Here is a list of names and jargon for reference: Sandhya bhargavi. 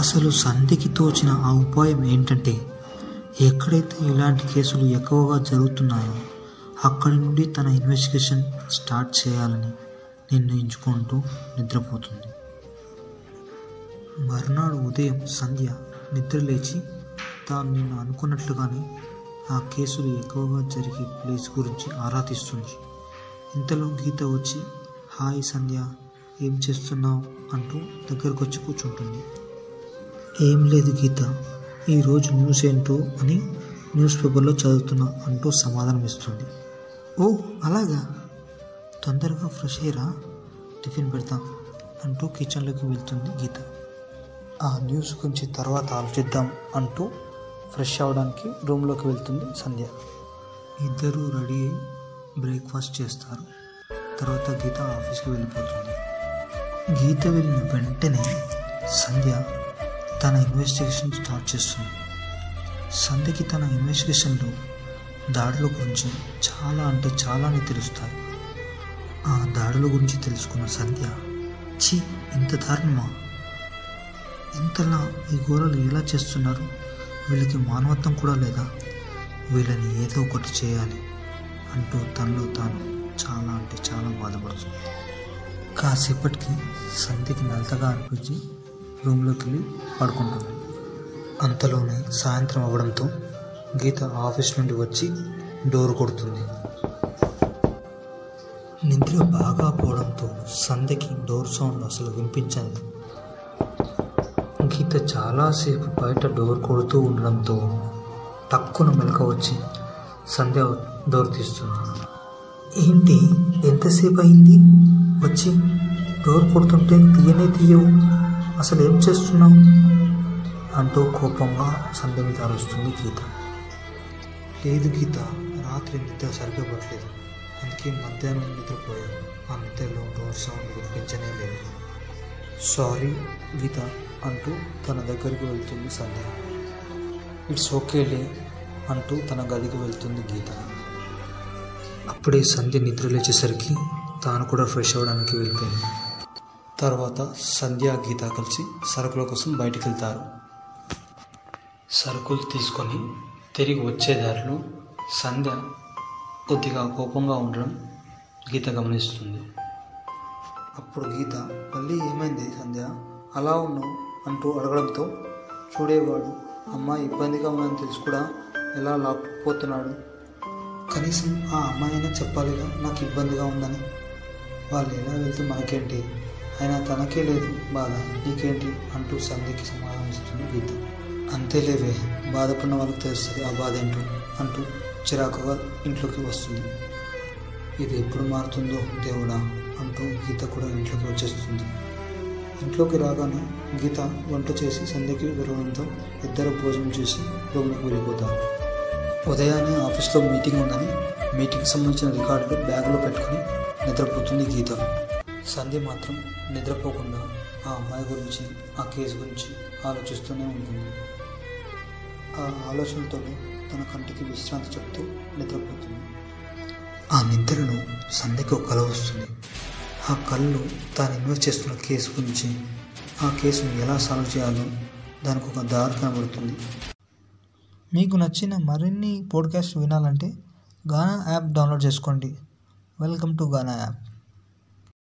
అసలు సంధ్యకి తోచిన ఆ ఉపాయం ఏంటంటే, ఎక్కడైతే ఇలాంటి కేసులు ఎక్కువగా జరుగుతున్నాయో అక్కడి నుండి తన ఇన్వెస్టిగేషన్ స్టార్ట్ చేయాలని నిర్ణయించుకుంటూ నిద్రపోతుంది. మర్నాడు ఉదయం సంధ్య నిద్రలేచి తాను నిన్ను అనుకున్నట్లుగానే ఆ కేసులు ఎక్కువగా జరిగే ప్లేస్ గురించి ఆరా తీస్తుంది. ఇంతలో గీత వచ్చి, హాయ్ సంధ్య, ఏం చేస్తున్నావు అంటూ దగ్గరకు వచ్చి కూర్చుంటుంది. ఏం లేదు గీత, ఈరోజు న్యూస్ ఏంటో అని న్యూస్ పేపర్లో చదువుతున్నా అంటూ సమాధానం ఇస్తుంది. ఓ అలాగా, తొందరగా ఫ్రెష్ అయ్యరా, టిఫిన్ పెడతాం అంటూ కిచెన్లోకి వెళ్తుంది గీత. ఆ న్యూస్ గురించి తర్వాత ఆలోచిద్దాం అంటూ ఫ్రెష్ అవడానికి రూమ్లోకి వెళ్తుంది సంధ్య. ఇద్దరూ రెడీ అయ్యి బ్రేక్ఫాస్ట్ చేస్తారు. తర్వాత గీత ఆఫీస్కి వెళ్ళిపోతుంది. గీత వెళ్ళిన వెంటనే సంధ్య తన ఇన్వెస్టిగేషన్ స్టార్ట్ చేస్తుంది. సంధ్యకి తన ఇన్వెస్టిగేషన్లో దాడుల గురించి చాలానే తెలుస్తాయి. ఆ దాడుల గురించి తెలుసుకున్న సంధ్య, ఛీ ఇంత దారుణమా, ఇంతలా ఈ ఘోరాలు ఎలా చేస్తున్నారు, వీళ్ళకి మానవత్వం కూడా లేదా, వీళ్ళని ఏదో ఒకటి చేయాలి అంటూ తనలో తాను చాలా బాధపడుతుంది. కాసేపటికి సంధ్యకి నలతగా అనిపించి రూమ్లోకి వెళ్ళి పడుకుంటుంది. అంతలోనే సాయంత్రం అవ్వడంతో గీత ఆఫీస్ నుండి వచ్చి డోర్ కొడుతుంది. నిద్ర బాగా పోవడంతో సంధ్యకి డోర్ సౌండ్ అసలు వినిపించదు. గీత చాలాసేపు బయట డోర్ కొడుతూ ఉండడంతో టక్కున మెలక వచ్చి సంధ్య డోర్ తీస్తుంది. ఏంటి ఎంతసేపు అయింది వచ్చి, డోర్ కొడుతుంటే తీయవు, అసలు ఏం చేస్తున్నావు అంటూ కోపంగా సంధ్య మీద అరుస్తుంది గీత. లేదు గీత, రాత్రి నిద్ర సరిగ్గా పట్టలేదు, అందుకే మధ్యాహ్నం నిద్రపోయాను, ఆ నిద్రలో డోర్ సౌండ్ వినిపించనే లేదు, సారీ గీత అంటూ తన దగ్గరికి వెళ్తుంది సంధ్య. ఇట్స్ ఓకేలే అంటూ తన గదికి వెళ్తుంది గీత. అప్పుడే సంధ్య నిద్ర లేచేసరికి తాను కూడా ఫ్రెష్ అవ్వడానికి వెళ్ళిపోయింది. తర్వాత సంధ్య గీత కలిసి సరుకుల కోసం బయటికి వెళ్తారు. సరుకులు తీసుకొని తిరిగి వచ్చేదారిలో సంధ్య కొద్దిగా కోపంగా ఉండడం గీత గమనిస్తుంది. అప్పుడు గీత మళ్ళీ, ఏమైంది సంధ్య అలా ఉన్నావు అంటూ అడగడంతో, చూడేవాడు అమ్మాయి ఇబ్బందిగా ఉందని తెలిసి కూడా ఎలా లాక్కుపోతున్నాడు, కనీసం ఆ అమ్మాయి అయినా చెప్పాలిగా నాకు ఇబ్బందిగా ఉందని, వాళ్ళు ఎలా వెళ్తే మనకేంటి, అయినా తనకే లేదు బాధ నీకేంటి అంటూ సంధ్యకి సమాధానం ఇస్తుంది గీత. అంతేలేవే, బాధపడిన వాళ్ళకి తెలుస్తుంది ఆ బాధ ఏంటో అంటూ చిరాకుగా ఇంట్లోకి వస్తుంది. ఇది ఎప్పుడు మారుతుందో దేవుడా అంటూ గీత కూడా ఇంట్లోకి వచ్చేస్తుంది. ఇంట్లోకి రాగానే గీత వంట చేసి సంధ్యకి విరవడంతో ఇద్దరు భోజనం చేసి రూమ్లోకి వెళ్ళిపోతారు. ఉదయాన్నే ఆఫీస్లో మీటింగ్ ఉందని మీటింగ్కి సంబంధించిన రికార్డులు బ్యాగ్లో పెట్టుకుని నిద్రపోతుంది గీత. సంధ్య మాత్రం నిద్రపోకుండా ఆ అమ్మాయి గురించి, ఆ కేసు గురించి ఆలోచిస్తూనే ఉంటుంది. ఆ ఆలోచనతో తన కంటికి విశ్రాంతి చెప్తూ నిద్రపోతుంది. ఆ నిద్రలో సంధ్యకు ఒక కళ వస్తుంది. ఆ కళలో తాను ఇన్వెస్ట్ చేస్తున్న కేసు గురించి, ఆ కేసును ఎలా సాల్వ్ చేయాలో దానికి ఒక దారి కనబడుతుంది. మీకు నచ్చిన మరిన్ని పాడ్కాస్ట్ వినాలంటే గానా యాప్ డౌన్లోడ్ చేసుకోండి. Welcome to Gaana app.